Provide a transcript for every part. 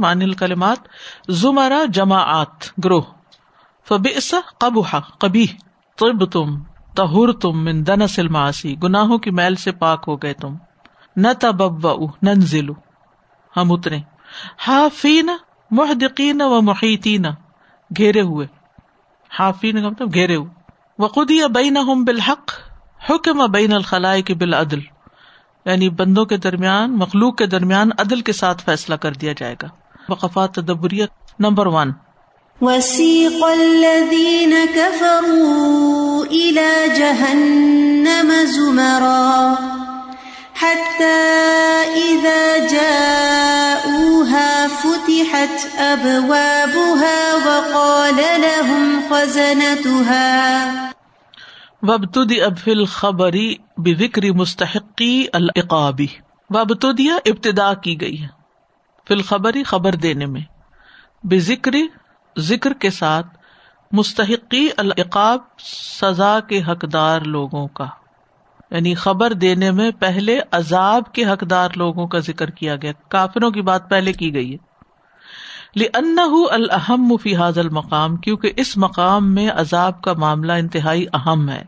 معنی الکلمات زمرہ جماعات گروہ. فبئس قبح قبیح. طبتم طہرتم من دنس المعاصی گناہوں کی میل سے پاک ہو گئے تم. نتبوأ ننزل ہم اترے. حافین محدقین و محیطین گھیرے ہوئے. حافین کا مطلب گھیرے ہوئے. وقضی بینہم بالحق حکم بین الخلائق بالعدل یعنی بندوں کے درمیان مخلوق کے درمیان عدل کے ساتھ فیصلہ کر دیا جائے گا. وقفات تدبریہ نمبر 1. وسیق الذین کفروا الى جہنم زمرا حتی اذا جاؤوها فتحت ابوابها وقال لهم خزنتها. وابتدئ فی الخبر بذکر مستحقی العقاب. وابتدئ ابتدا کی گئی ہے فی الخبر خبر دینے میں بذکر ذکر کے ساتھ مستحقی العقاب سزا کے حقدار لوگوں کا یعنی خبر دینے میں پہلے عذاب کے حقدار لوگوں کا ذکر کیا گیا. کافروں کی بات پہلے کی گئی ہے. لِأَنَّهُ الْأَهَمُّ فِي هَذَا الْمَقَامِ کیونکہ اس مقام میں عذاب کا معاملہ انتہائی اہم ہے.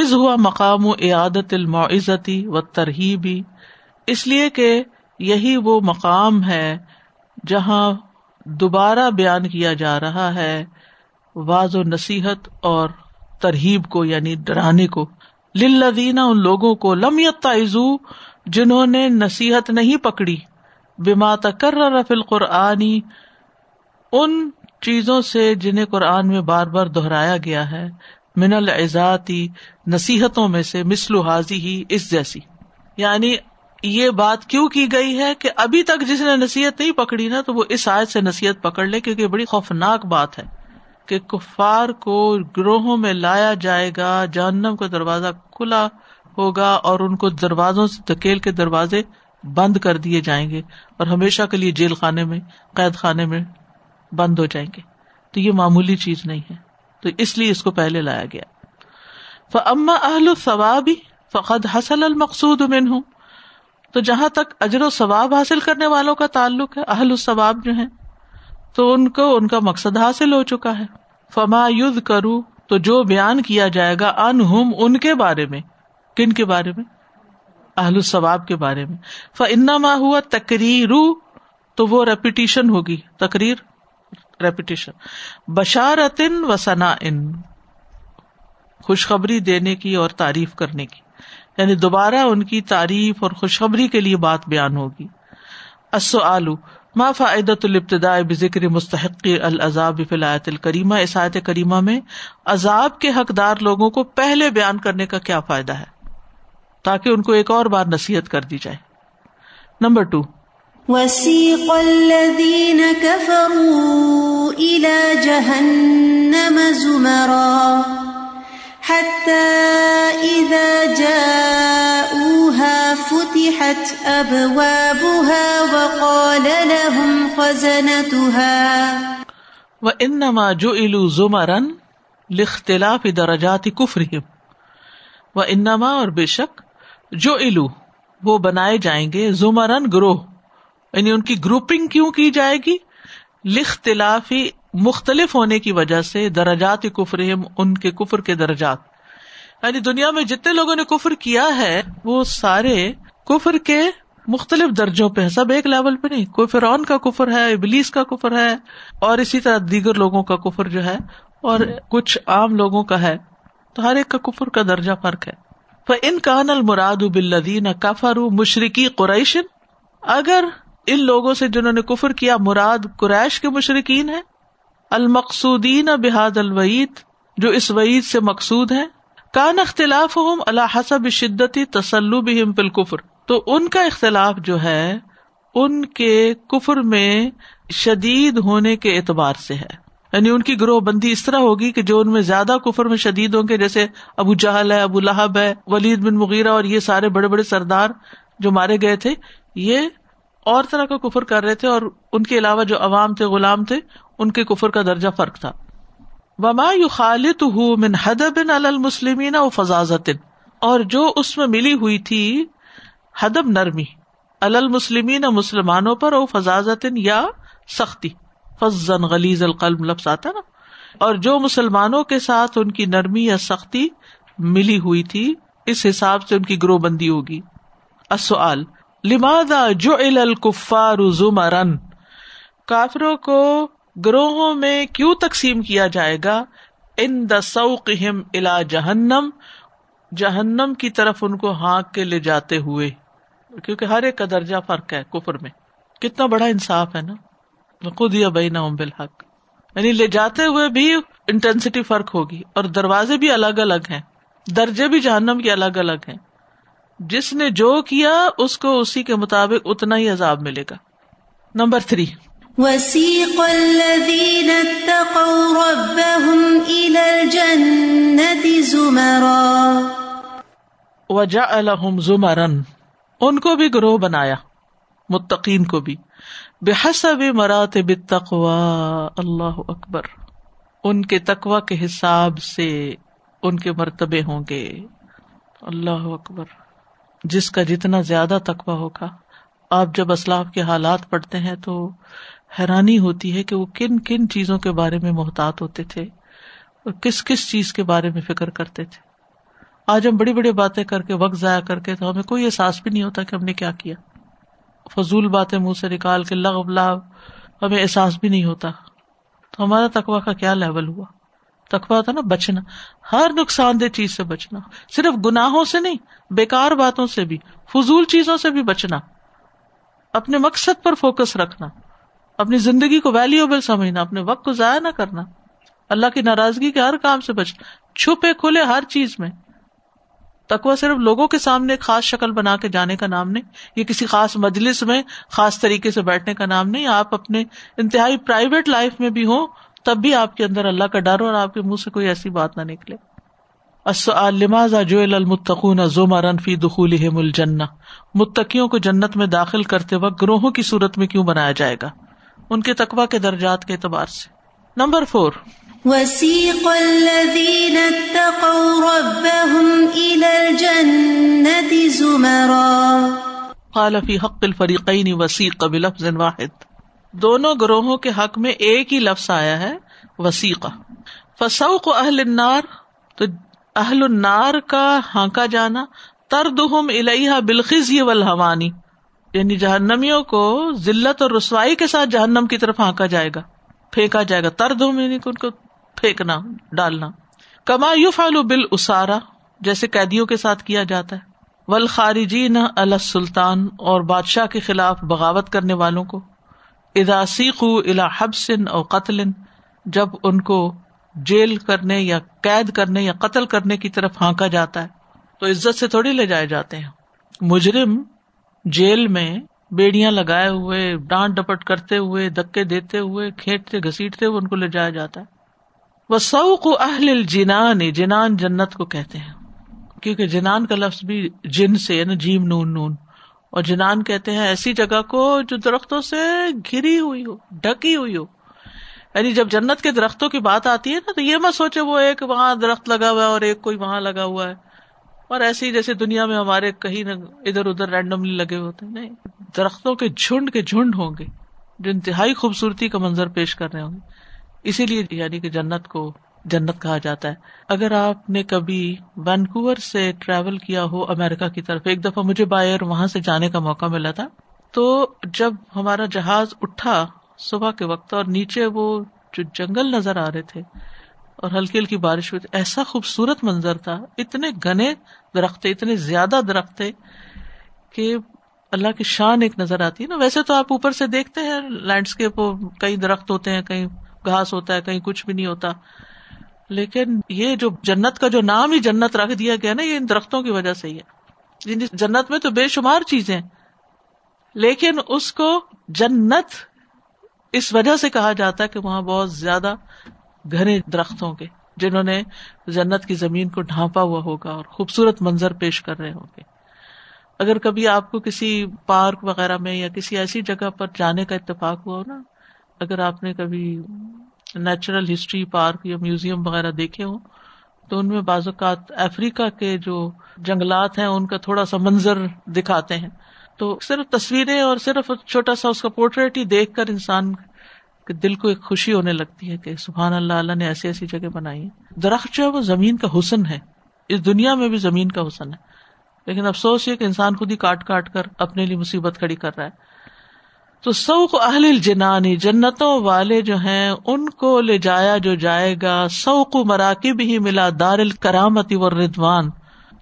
اِذْ هُوَ مَقَامُ اِعَادَةِ الْمَوْعِظَةِ وَالتَّرْہِیبِ اس لیے کہ یہی وہ مقام ہے جہاں دوبارہ بیان کیا جا رہا ہے واعظ و نصیحت اور ترہیب کو یعنی ڈرانے کو. لِلَّذِینَ ان لوگوں کو لَمْ يَتَّعِظُوا جنہوں نے نصیحت نہیں پکڑی بما تکرر فی القرآن ان چیزوں سے جنہیں قرآن میں بار بار دہرایا گیا ہے من العظاتی نصیحتوں میں سے مثل ہی اس جیسی. یعنی یہ بات کیوں کی گئی ہے کہ ابھی تک جس نے نصیحت نہیں پکڑی نا تو وہ اس آیت سے نصیحت پکڑ لے کیونکہ بڑی خوفناک بات ہے کہ کفار کو گروہوں میں لایا جائے گا جہنم کا دروازہ کھلا ہوگا اور ان کو دروازوں سے دھکیل کے دروازے بند کر دیے جائیں گے اور ہمیشہ کے لیے جیل خانے میں قید خانے میں بند ہو جائیں گے. تو یہ معمولی چیز نہیں ہے تو اس لیے اس کو پہلے لایا گیا. فَأَمَّا أَهْلُ الثَّوَابِ فَقَدْ حَصَلَ الْمَقْصُودُ مِنْهُمْ تو جہاں تک اجر و ثواب حاصل کرنے والوں کا تعلق ہے اہل الثواب جو ہیں تو ان کو ان کا مقصد حاصل ہو چکا ہے. فَمَا يُذْكَرُ تو جو بیان کیا جائے گا عَنْهُمْ ان کے بارے میں. کن کے بارے میں؟ اہل الثواب کے بارے میں. فَإِنَّمَا هُوَ تَقْرِيرُ تو وہ ریپیٹیشن ہوگی. تقریر ریپیٹیشن. بشارتن و ثناءن خوشخبری دینے کی اور تعریف کرنے کی یعنی دوبارہ ان کی تعریف اور خوشخبری کے لیے بات بیان ہوگی. السؤال ما فائدۃ الابتداء بذکر مستحق العذاب فی الآیۃ الکریمہ اس آیت کریمہ میں عذاب کے حقدار لوگوں کو پہلے بیان کرنے کا کیا فائدہ ہے تاکہ ان کو ایک اور بار نصیحت کر دی جائے. نمبر 2. وسیق الذین کفروا الى جہنم زمرا حتی اذا جاؤوها فتحت ابوابها وقال لهم خزنتها. وانما جعلوا زمرا لاختلاف درجات کفرهم. وانما اور بے شک جعلوا وہ بنائے جائیں گے زمرا گروہ یعنی ان کی گروپنگ کیوں کی جائے گی لاختلافی مختلف ہونے کی وجہ سے درجات کفرہم ان کے کفر کے درجات یعنی دنیا میں جتنے لوگوں نے کفر کیا ہے وہ سارے کفر کے مختلف درجوں پہ ہیں سب ایک لیول پہ نہیں. کوئی فرعون کا کفر ہے ابلیس کا کفر ہے اور اسی طرح دیگر لوگوں کا کفر جو ہے اور کچھ عام لوگوں کا ہے تو ہر ایک کا کفر کا درجہ فرق ہے. فَإِنْ كَانَ الْمُرَادُ بِالَّذِينَ كَفَرُوا مُشْرِكِي قُرَيْشٍ اگر ان لوگوں سے جنہوں نے کفر کیا مراد قریش کے مشرکین ہیں المقصودین بہذا الوعید جو اس وعید سے مقصود ہیں. کان اختلافہم علی حسب شدت تسلبہم فی الکفر تو ان کا اختلاف جو ہے ان کے کفر میں شدید ہونے کے اعتبار سے ہے یعنی ان کی گروہ بندی اس طرح ہوگی کہ جو ان میں زیادہ کفر میں شدید ہوں گے جیسے ابو جہل ہے ابو لہب ہے ولید بن مغیرہ اور یہ سارے بڑے بڑے سردار جو مارے گئے تھے یہ اور طرح کا کفر کر رہے تھے اور ان کے علاوہ جو عوام تھے غلام تھے ان کے کفر کا درجہ فرق تھا. وما یخالطہ من حدب علی المسلمین وفظاظۃ اور جو اس میں ملی ہوئی تھی حدب نرمی علی المسلمین، مسلمانوں پر، او فزازتن، یا سختی، فزن غلیظ القلب لفظ آتا نا، اور جو مسلمانوں کے ساتھ ان کی نرمی یا سختی ملی ہوئی تھی، اس حساب سے ان کی گروہ بندی ہوگی۔ السؤال لماذا جعل الکفار زمرا، کافروں کو گروہوں میں کیوں تقسیم کیا جائے گا؟ عند سوقہم الی جہنم، جہنم کی طرف ان کو ہانک کے لے جاتے ہوئے، کیونکہ ہر ایک کا درجہ فرق ہے کفر میں، کتنا بڑا انصاف ہے نا، قضی بینہم بالحق، یعنی لے جاتے ہوئے بھی انٹینسٹی فرق ہوگی، اور دروازے بھی الگ الگ ہیں، درجے بھی جہنم کے الگ الگ ہیں، جس نے جو کیا اس کو اسی کے مطابق اتنا ہی عذاب ملے گا۔ نمبر 3، وَسِيقَ الَّذِينَ اتَّقَوْا رَبَّهُمْ إِلَى الْجَنَّةِ زُمَرًا وَجَعَلَهُمْ زُمَرًا، ان کو بھی گروہ بنایا، متقین کو بھی، بحسب مراتب التقوی، اللہ اکبر، ان کے تقوی کے حساب سے ان کے مرتبے ہوں گے، اللہ اکبر، جس کا جتنا زیادہ تقوی ہوگا۔ آپ جب اسلاف کے حالات پڑھتے ہیں تو حیرانی ہوتی ہے کہ وہ کن کن چیزوں کے بارے میں محتاط ہوتے تھے اور کس کس چیز کے بارے میں فکر کرتے تھے۔ آج ہم بڑی بڑی باتیں کر کے، وقت ضائع کر کے، تو ہمیں کوئی احساس بھی نہیں ہوتا کہ ہم نے کیا کیا، فضول باتیں منہ سے نکال کے لغو لغو، ہمیں احساس بھی نہیں ہوتا۔ تو ہمارا تقویٰ کا کیا لیول ہوا؟ تقویٰ ہوتا نا بچنا، ہر نقصان دہ چیز سے بچنا، صرف گناہوں سے نہیں، بیکار باتوں سے بھی، فضول چیزوں سے بھی بچنا، اپنے مقصد پر فوکس رکھنا، اپنی زندگی کو ویلیوبل سمجھنا، اپنے وقت کو ضائع نہ کرنا، اللہ کی ناراضگی کے ہر کام سے بچنا، چھپے کھلے ہر چیز میں۔ تقویٰ صرف لوگوں کے سامنے ایک خاص شکل بنا کے جانے کا نام نہیں، یہ کسی خاص مجلس میں خاص طریقے سے بیٹھنے کا نام نہیں۔ آپ اپنے انتہائی پرائیویٹ لائف میں بھی ہوں، تب بھی آپ کے اندر اللہ کا ڈر اور آپ کے منہ سے کوئی ایسی بات نہ نکلے۔ السؤال لماذا جعل المتقون زمرا فی دخولہم الجنہ، متقیوں کو جنت میں داخل کرتے وقت گروہوں کی صورت میں کیوں بنایا جائے گا؟ ان کے تقویٰ کے درجات کے اعتبار سے۔ نمبر 4، وسیق الذین اتقوا ربهم الى الجنۃ زمرا، قال فی حق الفریقین وسیق بلفظ واحد، دونوں گروہوں کے حق میں ایک ہی لفظ آیا ہے وسیقہ۔ فسوق اہل النار، تو اہل النار کا ہانکا جانا، تردہم الیہا بالخزی والہوانی، یعنی جہنمیوں کو ذلت اور رسوائی کے ساتھ جہنم کی طرف ہانکا جائے گا، پھینکا جائے گا، تردہم یعنی ان کو پھینکنا، ڈالنا، کما یفعل بالاسارہ، جیسے قیدیوں کے ساتھ کیا جاتا ہے، والخارجین علی السلطان، اور بادشاہ کے خلاف بغاوت کرنے والوں کو، اذا سیقوا الی حبس او قتل، جب ان کو جیل کرنے یا قید کرنے یا قتل کرنے کی طرف ہانکا جاتا ہے، تو عزت سے تھوڑی لے جائے جاتے ہیں۔ مجرم جیل میں بیڑیاں لگائے ہوئے، ڈانٹ ڈپٹ کرتے ہوئے، دھکے دیتے ہوئے، کھینچتے گھسیٹتے ہوئے ان کو لے جایا جاتا ہے۔ وسوق اہل الجنان، جنان جنت کو کہتے ہیں، کیونکہ جنان کا لفظ بھی جن سے، یعنی جیم نون نون، اور جنان کہتے ہیں ایسی جگہ کو جو درختوں سے گھری ہوئی ہو، ڈھکی ہوئی ہو، یعنی جب جنت کے درختوں کی بات آتی ہے نا، تو یہ مت سوچے وہ ایک وہاں درخت لگا ہوا ہے اور ایک کوئی وہاں لگا ہوا ہے، اور ایسے ہی جیسے دنیا میں ہمارے کہیں نہ ادھر ادھر رینڈملی لگے ہوتے ہیں، نہیں، درختوں کے جھنڈ ہوں گے جو انتہائی خوبصورتی کا منظر پیش کر رہے ہوں گے، اسی لیے یعنی کہ جنت کو جنت کہا جاتا ہے۔ اگر آپ نے کبھی وینکوور سے ٹریول کیا ہو امریکہ کی طرف، ایک دفعہ مجھے بائی ایئر وہاں سے جانے کا موقع ملا تھا، تو جب ہمارا جہاز اٹھا صبح کے وقت، اور نیچے وہ جو جنگل نظر آ رہے تھے اور ہلکی ہلکی بارش ہوئی، ایسا خوبصورت منظر تھا، اتنے گھنے درخت تھے، اتنے زیادہ درخت تھے کہ اللہ کی شان ایک نظر آتی ہے نا۔ ویسے تو آپ اوپر سے دیکھتے ہیں لینڈسکیپ، کئی درخت ہوتے ہیں، کہیں گھاس ہوتا ہے، کہیں کچھ بھی نہیں ہوتا، لیکن یہ جو جنت کا جو نام ہی جنت رکھ دیا گیا نا، یہ ان درختوں کی وجہ سے ہی ہے۔ جنت میں تو بے شمار چیزیں، لیکن اس کو جنت اس وجہ سے کہا جاتا ہے کہ وہاں بہت زیادہ گھنے درخت ہوں گے، جنہوں نے جنت کی زمین کو ڈھانپا ہوا ہوگا اور خوبصورت منظر پیش کر رہے ہوں گے۔ اگر کبھی آپ کو کسی پارک وغیرہ میں یا کسی ایسی جگہ پر جانے کا اتفاق ہوا ہو نا، اگر آپ نے کبھی نیچرل ہسٹری پارک یا میوزیم وغیرہ دیکھے ہوں، تو ان میں بعض اوقات افریقہ کے جو جنگلات ہیں ان کا تھوڑا سا منظر دکھاتے ہیں، تو صرف تصویریں اور صرف چھوٹا سا اس کا پورٹریٹ ہی دیکھ کر انسان کے دل کو ایک خوشی ہونے لگتی ہے کہ سبحان اللہ، اللہ نے ایسی ایسی جگہ بنائی ہے۔ درخت جو ہے وہ زمین کا حسن ہے، اس دنیا میں بھی زمین کا حسن ہے، لیکن افسوس یہ کہ انسان خود ہی کاٹ کاٹ کر اپنے لیے مصیبت کھڑی کر رہا ہے۔ تو سوق اہل الجنانی، جنتوں والے جو ہیں ان کو لے جایا جو جائے گا، سوق مراکب ہی ملا دار الکرامت والرضوان،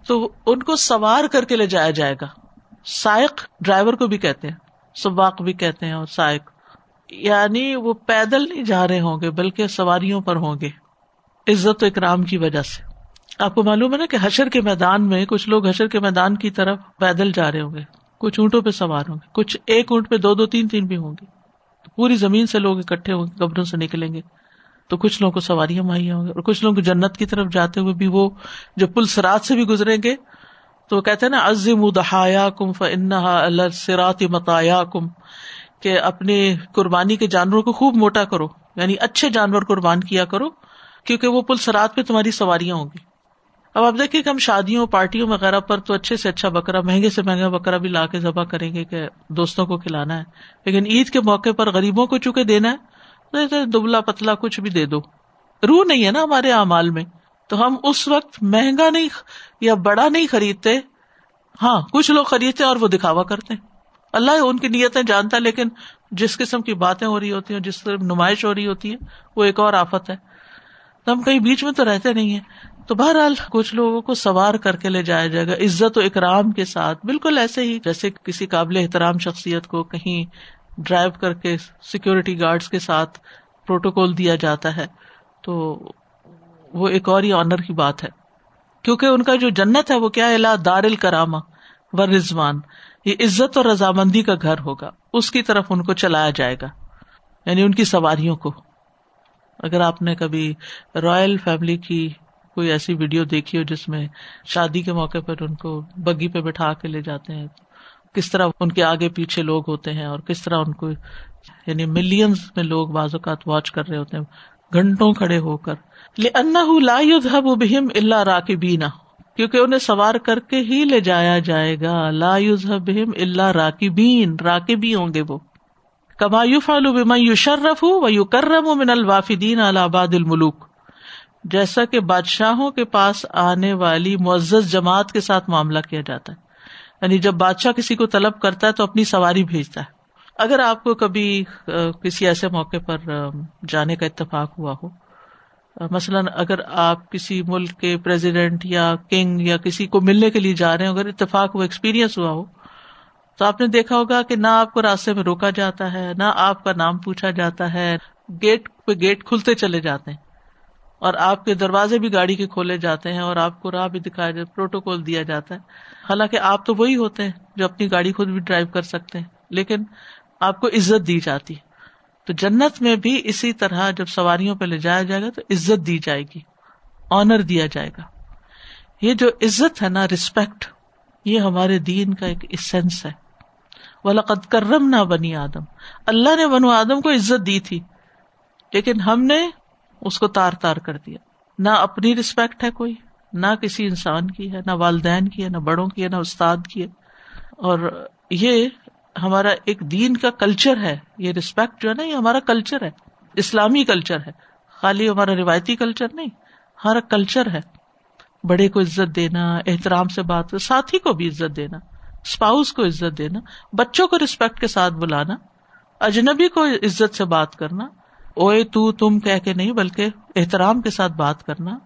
تو ان کو سوار کر کے لے جایا جائے گا۔ سائق ڈرائیور کو بھی کہتے ہیں، سواق بھی کہتے ہیں اور سائق، یعنی وہ پیدل نہیں جا رہے ہوں گے بلکہ سواریوں پر ہوں گے، عزت و اکرام کی وجہ سے۔ آپ کو معلوم ہے نا کہ حشر کے میدان میں کچھ لوگ حشر کے میدان کی طرف پیدل جا رہے ہوں گے، کچھ اونٹوں پہ سوار ہوں گے، کچھ ایک اونٹ پہ دو دو تین تین بھی ہوں گے، پوری زمین سے لوگ اکٹھے ہوں گے، قبروں سے نکلیں گے، تو کچھ لوگوں کو سواریاں مہیا ہوں گے اور کچھ لوگوں کو جنت کی طرف جاتے ہوئے بھی وہ جو پل صراط سے بھی گزریں گے تو وہ کہتے ہیں نا عظموا ضحایاکم فإنھا علی الصراط مطایاکم، کہ اپنے قربانی کے جانوروں کو خوب موٹا کرو، یعنی اچھے جانور قربان کیا کرو کیونکہ وہ پل صراط پہ تمہاری سواریاں ہوں گی۔ اب آپ دیکھیے کہ ہم شادیوں، پارٹیوں وغیرہ پر تو اچھے سے اچھا بکرا، مہنگے سے مہنگا بکرا بھی لا کے ذبح کریں گے کہ دوستوں کو کھلانا ہے، لیکن عید کے موقع پر غریبوں کو چونکہ دینا ہے تو دبلا پتلا کچھ بھی دے دو، روح نہیں ہے نا ہمارے اعمال میں۔ تو ہم اس وقت مہنگا نہیں یا بڑا نہیں خریدتے، ہاں کچھ لوگ خریدتے ہیں اور وہ دکھاوا کرتے ہیں، اللہ ان کی نیتیں جانتا ہے، لیکن جس قسم کی باتیں ہو رہی ہوتی ہیں، جس طرح نمائش ہو رہی ہوتی ہے وہ ایک اور آفت ہے، تو ہم کہیں بیچ میں تو رہتے نہیں ہیں۔ تو بہرحال کچھ لوگوں کو سوار کر کے لے جایا جائے گا عزت و اکرام کے ساتھ، بالکل ایسے ہی جیسے کسی قابل احترام شخصیت کو کہیں ڈرائیو کر کے سیکیورٹی گارڈز کے ساتھ پروٹوکول دیا جاتا ہے، تو وہ ایک اور ہی آنر کی بات ہے، کیونکہ ان کا جو جنت ہے وہ کیا ہے، الا دار الکرامہ والرضوان، یہ عزت اور رضامندی کا گھر ہوگا، اس کی طرف ان کو چلایا جائے گا، یعنی ان کی سواریوں کو۔ اگر آپ نے کبھی رائل فیملی کی کوئی ایسی ویڈیو دیکھی ہو جس میں شادی کے موقع پر ان کو بگی پہ بٹھا کے لے جاتے ہیں، کس طرح ان کے آگے پیچھے لوگ ہوتے ہیں اور کس طرح ان کو، یعنی ملینز میں لوگ بعض اوقات واچ کر رہے ہوتے ہیں گھنٹوں کھڑے ہو کر۔ لِأَنَّهُ لَا يُذْهَبُ بِهِمْ إِلَّا رَاكِبِينَ، کیونکہ انہیں سوار کر کے ہی لے جایا جائے گا، لَا يُذْهَبُ بِهِمْ إِلَّا رَاكِبِينَ، راکب ہی ہوں گے وہ۔ كَمَا يُفْعَلُ بِمَنْ يُشَرَّفُ وَيُكَرَّمُ مِنَ الْوَافِدِينَ عَلَى بَعْضِ الْمُلُوكِ، جیسا کہ بادشاہوں کے پاس آنے والی معزز جماعت کے ساتھ معاملہ کیا جاتا ہے، یعنی جب بادشاہ کسی کو طلب کرتا ہے تو اپنی سواری بھیجتا ہے۔ اگر آپ کو کبھی کسی ایسے موقع پر جانے کا اتفاق ہوا ہو، مثلاً اگر آپ کسی ملک کے پریزیڈنٹ یا کنگ یا کسی کو ملنے کے لیے جا رہے ہیں، اگر اتفاق وہ ایکسپیرینس ہوا ہو، تو آپ نے دیکھا ہوگا کہ نہ آپ کو راستے میں روکا جاتا ہے، نہ آپ کا نام پوچھا جاتا ہے، گیٹ پہ گیٹ کھلتے چلے جاتے ہیں اور آپ کے دروازے بھی گاڑی کے کھولے جاتے ہیں اور آپ کو راہ بھی دکھایا جاتا ہے، پروٹوکول دیا جاتا ہے۔ حالانکہ آپ تو وہی ہوتے ہیں جو اپنی گاڑی خود بھی ڈرائیو کر سکتے ہیں، لیکن آپ کو عزت دی جاتی ہے۔ تو جنت میں بھی اسی طرح جب سواریوں پہ لے جایا جائے گا تو عزت دی جائے گی، آنر دیا جائے گا۔ یہ جو عزت ہے نا، رسپیکٹ، یہ ہمارے دین کا ایک اسنس ہے۔ وَلَقَدْ كَرَّمْنَا بَنِي آدَم، اللہ نے بنو آدم کو عزت دی تھی لیکن ہم نے اس کو تار تار کر دیا، نہ اپنی رسپیکٹ ہے کوئی، نہ کسی انسان کی ہے، نہ والدین کی ہے، نہ بڑوں کی ہے، نہ استاد کی ہے۔ اور یہ ہمارا ایک دین کا کلچر ہے، یہ رسپیکٹ جو ہے نا، یہ ہمارا کلچر ہے، اسلامی کلچر ہے، خالی ہمارا روایتی کلچر نہیں، ہمارا کلچر ہے۔ بڑے کو عزت دینا، احترام سے بات کرنا، ساتھی کو بھی عزت دینا، اسپاؤس کو عزت دینا، بچوں کو رسپیکٹ کے ساتھ بلانا، اجنبی کو عزت سے بات کرنا، اوئے تو تم کہہ کے نہیں بلکہ احترام کے ساتھ بات کرنا،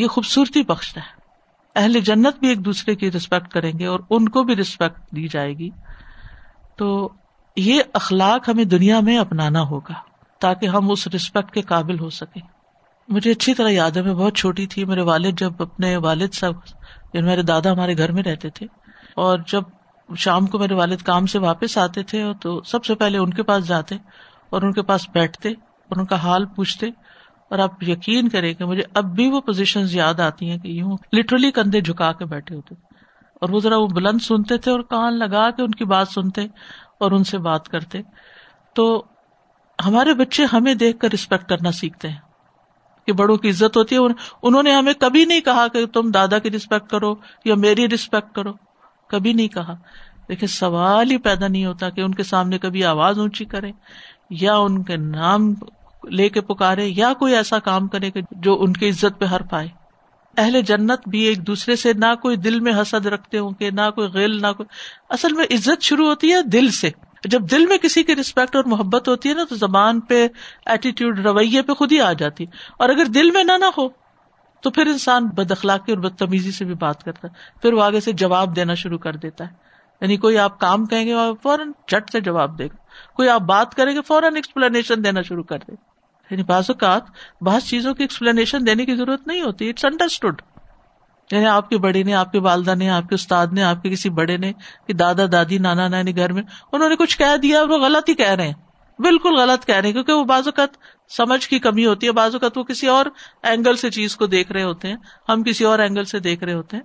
یہ خوبصورتی بخشتا ہے۔ اہل جنت بھی ایک دوسرے کی رسپیکٹ کریں گے اور ان کو بھی رسپیکٹ دی جائے گی۔ تو یہ اخلاق ہمیں دنیا میں اپنانا ہوگا تاکہ ہم اس رسپیکٹ کے قابل ہو سکیں۔ مجھے اچھی طرح یاد ہے، میں بہت چھوٹی تھی، میرے والد جب اپنے والد صاحب، میرے دادا ہمارے گھر میں رہتے تھے، اور جب شام کو میرے والد کام سے واپس آتے تھے تو سب سے پہلے ان کے پاس جاتے اور ان کے پاس بیٹھتے اور ان کا حال پوچھتے، اور آپ یقین کریں کہ مجھے اب بھی وہ پوزیشنز یاد آتی ہیں کہ یوں لٹرلی کندھے جھکا کے بیٹھے ہوتے اور وہ ذرا وہ بلند سنتے تھے اور کان لگا کے ان کی بات سنتے اور ان سے بات کرتے۔ تو ہمارے بچے ہمیں دیکھ کر رسپیکٹ کرنا سیکھتے ہیں کہ بڑوں کی عزت ہوتی ہے۔ انہوں نے ہمیں کبھی نہیں کہا کہ تم دادا کی رسپیکٹ کرو یا میری رسپیکٹ کرو، کبھی نہیں کہا، لیکن سوال ہی پیدا نہیں ہوتا کہ ان کے سامنے کبھی آواز اونچی کریں یا ان کے نام لے کے پکارے یا کوئی ایسا کام کرے کہ جو ان کی عزت پہ ہر پائے. اہل جنت بھی ایک دوسرے سے نہ کوئی دل میں حسد رکھتے ہوں گے, نہ کوئی غل, نہ کوئی. اصل میں عزت شروع ہوتی ہے دل سے. جب دل میں کسی کی رسپیکٹ اور محبت ہوتی ہے نا, تو زبان پہ, ایٹیٹیوڈ, رویے پہ خود ہی آ جاتی. اور اگر دل میں نہ ہو تو پھر انسان بد اخلاقی اور بدتمیزی سے بھی بات کرتا ہے, پھر وہ آگے سے جواب دینا شروع کر دیتا ہے. یعنی کوئی آپ کام کہیں گے فوراً جھٹ سے جواب دے گا, کوئی آپ بات کریں گے فوراً ایکسپلینیشن دینا شروع کر دے. یعنی بعض اوقات بعض چیزوں کی ایکسپلینیشن دینے کی ضرورت نہیں ہوتی, اٹس انڈرسٹوڈ. یعنی آپ کے بڑے نے, آپ کے والدہ نے, آپ کے استاد نے, آپ کے کسی بڑے نے, کہ دادا دادی نانا نانی گھر میں انہوں نے کچھ کہہ دیا اور وہ غلط ہی کہہ رہے ہیں, بالکل غلط کہہ رہے ہیں, کیونکہ وہ بعض اوقات سمجھ کی کمی ہوتی ہے, بعض اوقات وہ کسی اور اینگل سے چیز کو دیکھ رہے ہوتے ہیں, ہم کسی اور اینگل سے دیکھ رہے ہوتے ہیں.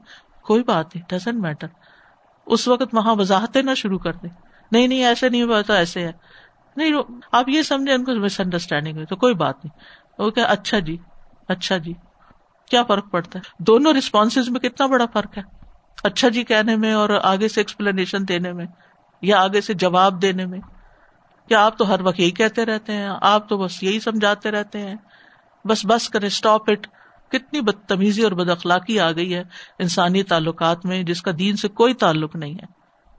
کوئی بات نہیں, ڈزنٹ میٹر. اس وقت وہاں وضاحتیں نہ شروع کر دیں, نہیں نہیں ایسے نہیں ہوا تو ایسے ہے, نہیں آپ یہ سمجھے ان کو مس انڈرسٹینڈنگ ہوئی تو کوئی بات نہیں. اوکے, اچھا جی, اچھا جی, کیا فرق پڑتا ہے؟ دونوں ریسپانسز میں کتنا بڑا فرق ہے, اچھا جی کہنے میں اور آگے سے ایکسپلینیشن دینے میں یا آگے سے جواب دینے میں. کیا آپ تو ہر وقت یہی کہتے رہتے ہیں, آپ تو بس یہی سمجھاتے رہتے ہیں, بس کریں, اسٹاپ اٹ. کتنی بدتمیزی اور بد اخلاقی آ گئی ہے انسانی تعلقات میں جس کا دین سے کوئی تعلق نہیں ہے.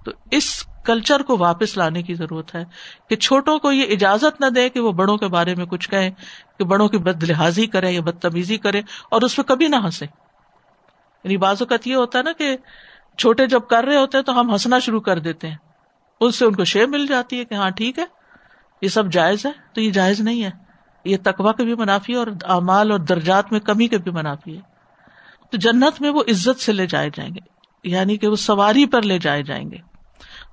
تو اس کلچر کو واپس لانے کی ضرورت ہے کہ چھوٹوں کو یہ اجازت نہ دے کہ وہ بڑوں کے بارے میں کچھ کہیں, کہ بڑوں کی بد لحاظی کریں یا بدتمیزی کریں اور اس پہ کبھی نہ ہنسیں. یعنی بعض اوقات یہ ہوتا ہے نا کہ چھوٹے جب کر رہے ہوتے ہیں تو ہم ہنسنا شروع کر دیتے ہیں, اس سے ان کو شے مل جاتی ہے کہ ہاں ٹھیک ہے یہ سب جائز ہے. تو یہ جائز نہیں ہے, یہ تقویٰ کے بھی منافی ہے اور اعمال اور درجات میں کمی کے بھی منافی ہے. تو جنت میں وہ عزت سے لے جائے جائیں گے, یعنی کہ وہ سواری پر لے جائے جائیں گے.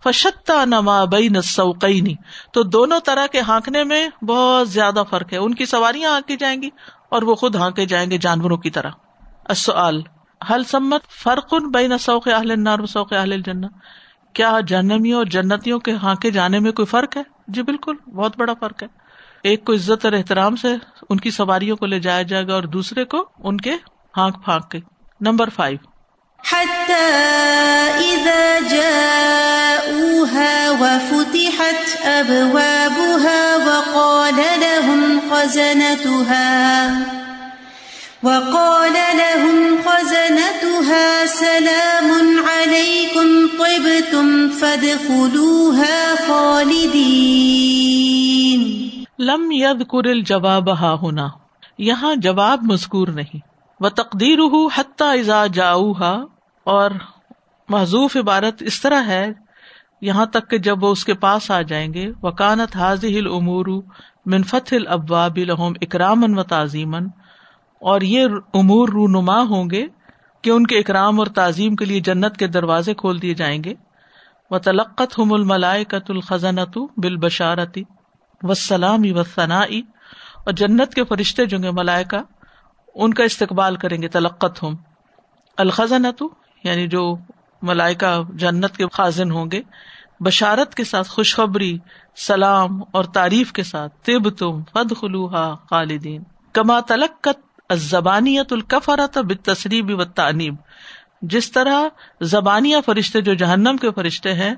فَشَتَّانَ مَا بَيْنَ السَّوْقَيْنِ, تو دونوں طرح کے ہانکنے میں بہت زیادہ فرق ہے. ان کی سواریاں ہانکی جائیں گی اور وہ خود ہانکے جائیں گے جانوروں کی طرح. السؤال هل ثمت فرق بین سوق اہل النار وسوق اہل الجنہ, کیا جہنمیوں اور جنتیوں کے ہانکے جانے میں کوئی فرق ہے؟ جی بالکل, بہت بڑا فرق ہے. ایک کو عزت اور احترام سے ان کی سواریوں کو لے جایا جائے گا اور دوسرے کو ان کے ہانک پھانک کے. نمبر 5 حَتَّى إِذَا جَاءُوهَا وَفُتِحَتْ أَبْوَابُهَا وَقَالَ لَهُمْ خَزَنَتُهَا سَلَامٌ عَلَيْكُمْ طِبْتُمْ فَادْخُلُوهَا خَالِدِينَ. لم یذکر الجواب ہا ہنا, یہاں جواب مذکور نہیں. وتقدیرہ حتی اذا جاؤہا, اور محذوف عبارت اس طرح ہے یہاں تک کہ جب وہ اس کے پاس آ جائیں گے. وکانت ہذہ الامور من فتح الابواب لہم اکراما و تعظیما, اور یہ امور رونما ہوں گے کہ ان کے اکرام اور تعظیم کے لیے جنت کے دروازے کھول دیے جائیں گے. وتلقتھم الملائکۃ الخزنۃ بالبشارۃ والسلامی والثنائی, اور جنت کے فرشتے جو گے ملائکہ ان کا استقبال کریں گے. تلقتہم الخزنۃ, یعنی جو ملائکہ جنت کے خازن ہوں گے, بشارت کے ساتھ, خوشخبری, سلام اور تعریف کے ساتھ. طبتم فادخلوہا خالدین. کما تلقت الزبانیۃ الکفرۃ بالتسریب والتعنیب, جس طرح زبانیہ فرشتے جو جہنم کے فرشتے ہیں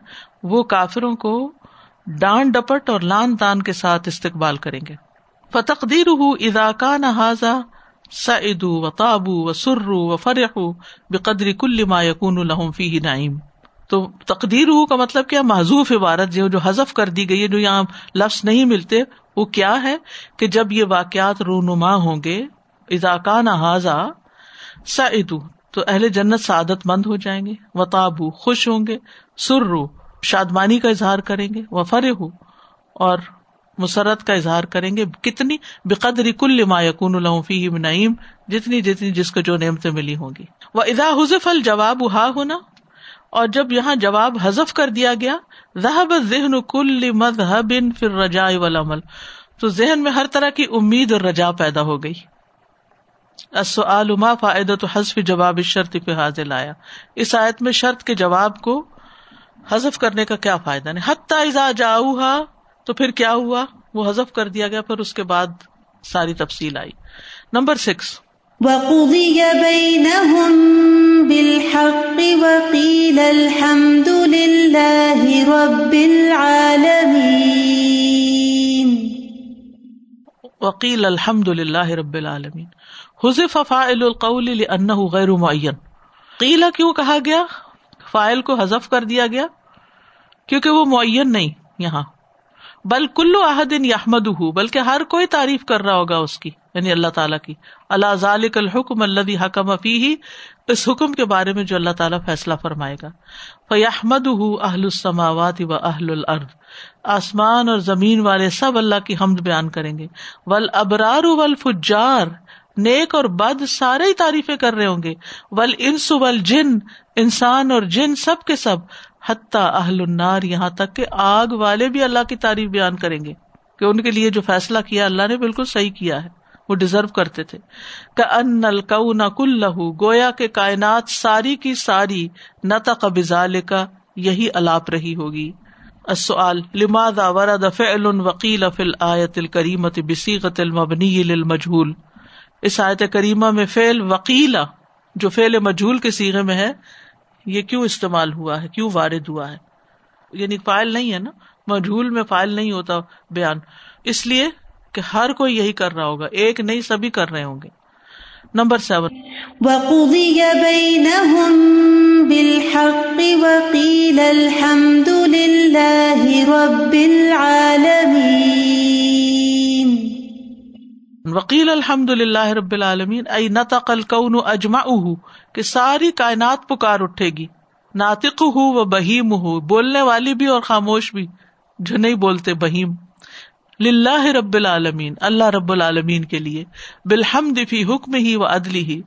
وہ کافروں کو ڈانٹ ڈپٹ اور لان تان کے ساتھ استقبال کریں گے. فَتَقْدِيرُهُ إِذَا كَانَ هَذَا سَعِدُوا وَطَابُوا وَسُرُّوا وَفَرِحُوا بِقَدْرِ كُلِّ مَا يَكُونُ لَهُمْ فِيهِ نَعِيمٌ. تو تقدیرہ کا مطلب کیا؟ محذوف عبارت جو حذف کر دی گئی ہے, جو یہاں لفظ نہیں ملتے, وہ کیا ہے کہ جب یہ واقعات رونما ہوں گے. إِذَا كَانَ هَذَا سَعِدُوا, تو اہل جنت سعادت مند ہو جائیں گے. وَطَابُوا, خوش ہوں گے. سُرُّوا, شادمانی کا اظہار کریں گے. وفرحوا, اور مسرت کا اظہار کریں گے. کتنی؟ بقدر کل ما یکون لہم فیہ من نعیم, جتنی جتنی جس کو جو نعمتیں ملی ہوں گی. وإذا حذف الجواب ہا ہنا, اور جب یہاں جواب حذف کر دیا گیا. ذهب الذہن کل مذهب فی الرجاء والامل, تو ذہن میں ہر طرح کی امید اور رجا پیدا ہو گئی. السؤال ما فائدۃ حذف جواب الشرط فی هذه الآیہ, اس آیت میں شرط کے جواب کو حذف کرنے کا کیا فائدہ ہے؟ حتی اذا جاؤہا, تو پھر کیا ہوا؟ وہ حذف کر دیا گیا, پھر اس کے بعد ساری تفصیل آئی. نمبر 6 وَقُضِيَ بَيْنَهُم بِالْحَقِّ وَقِيلَ الْحَمْدُ لِلَّهِ رَبِّ الْعَالَمِينَ وَقِيلَ الْحَمْدُ لِلَّهِ رَبِّ الْعَالَمِينَ حُذِفَ فَاعِلُ الْقَوْلِ لِأَنَّهُ غَيْرُ مُعَيَّن. قِيلَ کیوں کہا گیا؟ فاعل کو حذف کر دیا گیا کیونکہ وہ معین نہیں یہاں. بل کل احد یحمدہ، بلکہ ہر کوئی تعریف کر رہا ہوگا اس کی، یعنی اللہ تعالیٰ کی. الا ذالک الحکم الذی حکم فیہ، اس حکم کے بارے میں جو اللہ تعالیٰ فیصلہ فرمائے گا. فیحمدہ اہل السماوات و اہل الارض، آسمان اور زمین والے سب اللہ کی حمد بیان کریں گے. والابرار والفجار، نیک اور بد سارے ہی تعریفیں کر رہے ہوں گے. والانس والجن، انسان اور جن سب کے سب. حتیٰ اہل النار، یہاں تک کہ آگ والے بھی اللہ کی تعریف بیان کریں گے کہ ان کے لیے جو فیصلہ کیا اللہ نے بالکل صحیح کیا ہے، وہ ڈیزرو کرتے تھے. کأن الکون کلہ، گویا کہ کائنات ساری کی ساری. نطق بذالک، یہی الاپ رہی ہوگی. السؤال لماذا ورد فعل وقیل فی الآیۃ الکریمۃ بصیغۃ المبنی للمجہول؟ اس آیت کریمہ میں فعل وقیلہ جو فعل مجہول کے صیغے میں ہے، یہ کیوں استعمال ہوا ہے، کیوں وارد ہوا ہے؟ یعنی فاعل نہیں ہے نا، مجہول میں فاعل نہیں ہوتا بیان، اس لیے کہ ہر کوئی یہی کر رہا ہوگا، ایک نہیں سبھی کر رہے ہوں گے. نمبر 7 وَقُضِيَ بَيْنَهُم بِالْحَقِّ وَقِيلَ الْحَمْدُ لِلَّهِ رَبِّ الْعَالَمِينَ. وَقِيلَ الْحَمْدُ لِلَّهِ رَبِّ الْعَالَمِينَ اَيْ نَطَقَ الْكَوْنُ أَجْمَعُهُ، کہ ساری کائنات پکار اٹھے گی. ناطق ہو و بہیم ہو، بولنے والی بھی اور خاموش بھی جو نہیں بولتے. بہیم للہ رب العالمین، اللہ رب العالمین کے لیے. بالحمد فی حکمہ و عدلہ،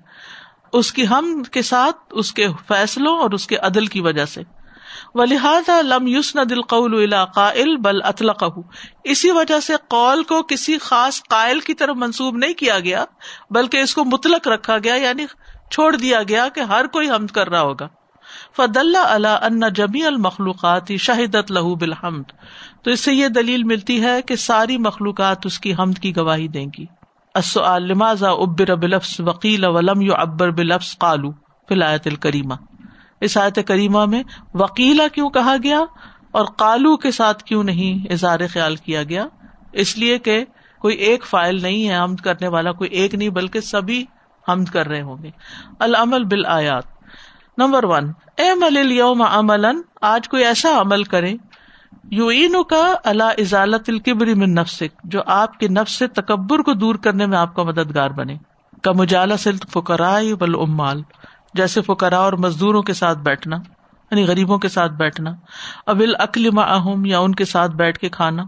اس کی حمد کے ساتھ اس کے فیصلوں اور اس کے عدل کی وجہ سے. ولہذا لم یسند القول الی قائل بل اطلقہ، اسی وجہ سے قول کو کسی خاص قائل کی طرف منسوب نہیں کیا گیا بلکہ اس کو مطلق رکھا گیا، یعنی چھوڑ دیا گیا کہ ہر کوئی حمد کر رہا ہوگا. فدل علی ان جمیع المخلوقات شہدت لہ بالحمد، تو اس سے یہ دلیل ملتی ہے کہ ساری مخلوقات اس کی حمد کی گواہی دیں گی. السؤال لماذا عبر بلفظ وقیل ولم یعبر بلفظ قالوا فی الآیۃ الکریمہ؟ اس آیت کریمہ میں وقیلہ کیوں کہا گیا اور قالو کے ساتھ کیوں نہیں اظہار خیال کیا گیا؟ اس لیے کہ کوئی ایک فاعل نہیں ہے حمد کرنے والا، کوئی ایک نہیں بلکہ سبھی حمد کر رہے ہوں گے. العمل بالآیات. نمبر 1 اعمل الیوم عملا، آج کوئی ایسا عمل کرے. یعینک علی ازالۃ الکبر من نفسک، جو آپ کے نفس سے تکبر کو دور کرنے میں آپ کا مددگار بنے. کمجالسۃ الفقراء والعمال، جیسے فقراء اور مزدوروں کے ساتھ بیٹھنا، یعنی غریبوں کے ساتھ بیٹھنا. او بالاکل معہم، یا ان کے ساتھ بیٹھ کے کھانا.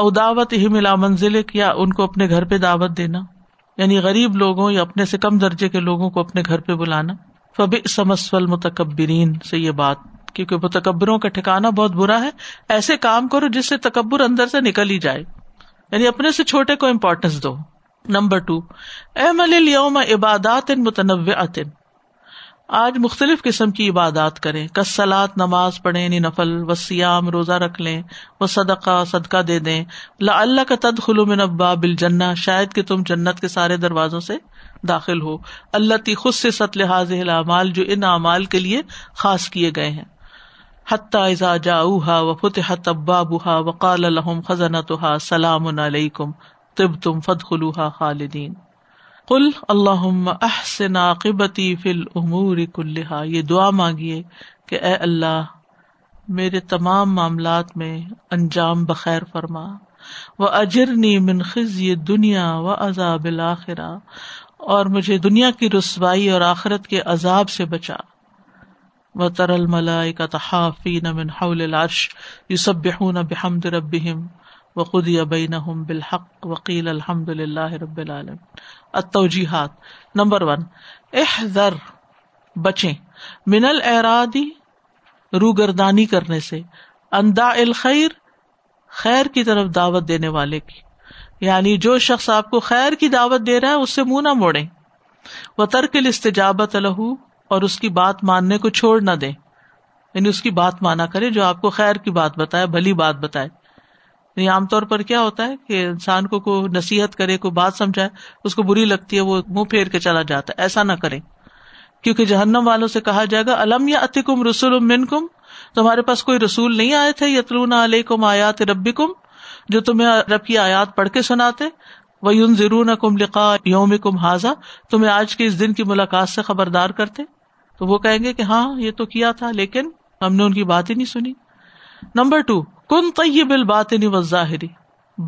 او دعوتہم الی منزلک، یا ان کو اپنے گھر پہ دعوت دینا، یعنی غریب لوگوں یا اپنے سے کم درجے کے لوگوں کو اپنے گھر پہ بلانا. فبئس مثوی المتکبرین، سے یہ بات، کیونکہ متکبروں کا ٹھکانا بہت برا ہے. ایسے کام کرو جس سے تکبر اندر سے نکل ہی جائے، یعنی اپنے سے چھوٹے کو امپورٹینس دو. نمبر 2 اعمل الیوم عبادات متنوعۃ، آج مختلف قسم کی عبادات کریں. کالصلاۃ، نماز پڑھیں یعنی نفل، والصیام، روزہ رکھ لیں، والصدقہ، صدقہ دے دیں. لعلک تدخل من ابواب الجنہ، شاید کہ تم جنت کے سارے دروازوں سے داخل ہو. التی خصصت لہذہ الاعمال، جو ان اعمال کے لیے خاص کیے گئے ہیں. حتی اذا جاؤہا وفتحت ابوابہا وقال لہم خزنتہا سلام علیکم طبتم فادخلوہا خالدین. قل اللہم احسن عاقبتی فی الامور کلہا، یہ دعا مانگیے کہ اے اللہ میرے تمام معاملات میں انجام بخیر فرما. واجرنی من خزی دنیا و عذاب الاخرہ، اور مجھے دنیا کی رسوائی اور آخرت کے عذاب سے بچا. وتر الملائکۃ حافین من حول العرش یسبحون بحمد ربہم وقضی بینہم بالحق وقیل الحمد للہ رب العالمین. التوجیحات. نمبر 1 احذر، بچیں. من الاعراضی، روگردانی کرنے سے. عن داع الخیر، خیر کی طرف دعوت دینے والے کی، یعنی جو شخص آپ کو خیر کی دعوت دے رہا ہے اس سے منہ نہ موڑیں. وترک الاستجابۃ لہ، اور اس کی بات ماننے کو چھوڑ نہ دیں، یعنی اس کی بات مانا کریں جو آپ کو خیر کی بات بتائے، بھلی بات بتائے. یعنی عام طور پر کیا ہوتا ہے کہ انسان کو کوئی نصیحت کرے, کوئی بات سمجھائے, اس کو بری لگتی ہے, وہ منہ پھیر کے چلا جاتا ہے. ایسا نہ کریں, کیونکہ جہنم والوں سے کہا جائے گا الم یاتکم رسول منکم, تمہارے پاس کوئی رسول نہیں آئے تھے, یتلون علیکم آیات ربکم, جو تمہیں رب کی آیات پڑھ کے سناتے, وینذرونکم لقاء یومکم ھذا, تمہیں آج کے اس دن کی ملاقات سے خبردار کرتے. تو وہ کہیں گے کہ ہاں یہ تو کیا تھا, لیکن ہم نے ان کی بات ہی نہیں سنی. نمبر 2, کن طیب الباطن والظاہری,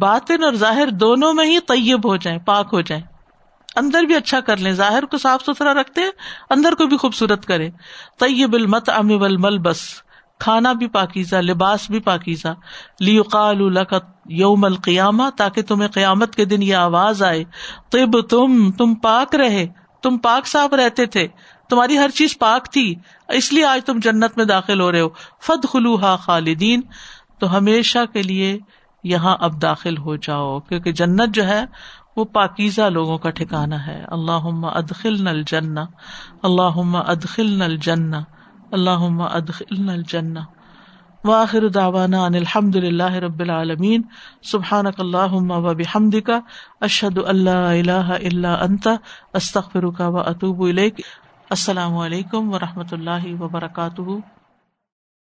باطن اور ظاہر دونوں میں ہی طیب ہو جائیں, پاک ہو جائیں, اندر بھی اچھا کر لیں, ظاہر کو صاف ستھرا رکھتے ہیں, اندر کو بھی خوبصورت کریں. طیب المطعم والملبس, کھانا بھی پاکیزہ, لباس بھی پاکیزہ. لیقال لک یوم القیامہ, تاکہ تمہیں قیامت کے دن یہ آواز آئے طبتم, تم پاک رہے, تم پاک صاف رہتے تھے, تمہاری ہر چیز پاک تھی, اس لیے آج تم جنت میں داخل ہو رہے ہو. فادخلوہا خالدین, تو ہمیشہ کے لیے یہاں اب داخل ہو جاؤ, کیونکہ جنت جو ہے وہ پاکیزہ لوگوں کا ٹھکانہ ہے. اللہم ادخلنا الجنہ, اللہم ادخلنا الجنہ, اللہم ادخلنا الجنہ. وآخر دعوانا ان الحمدللہ رب العالمین. سبحانک اللہم و بحمدک, اشہد ان لا الہ الا انت, استغفرک و اتوب الیک. السلام علیکم ورحمۃ اللہ وبرکاتہ.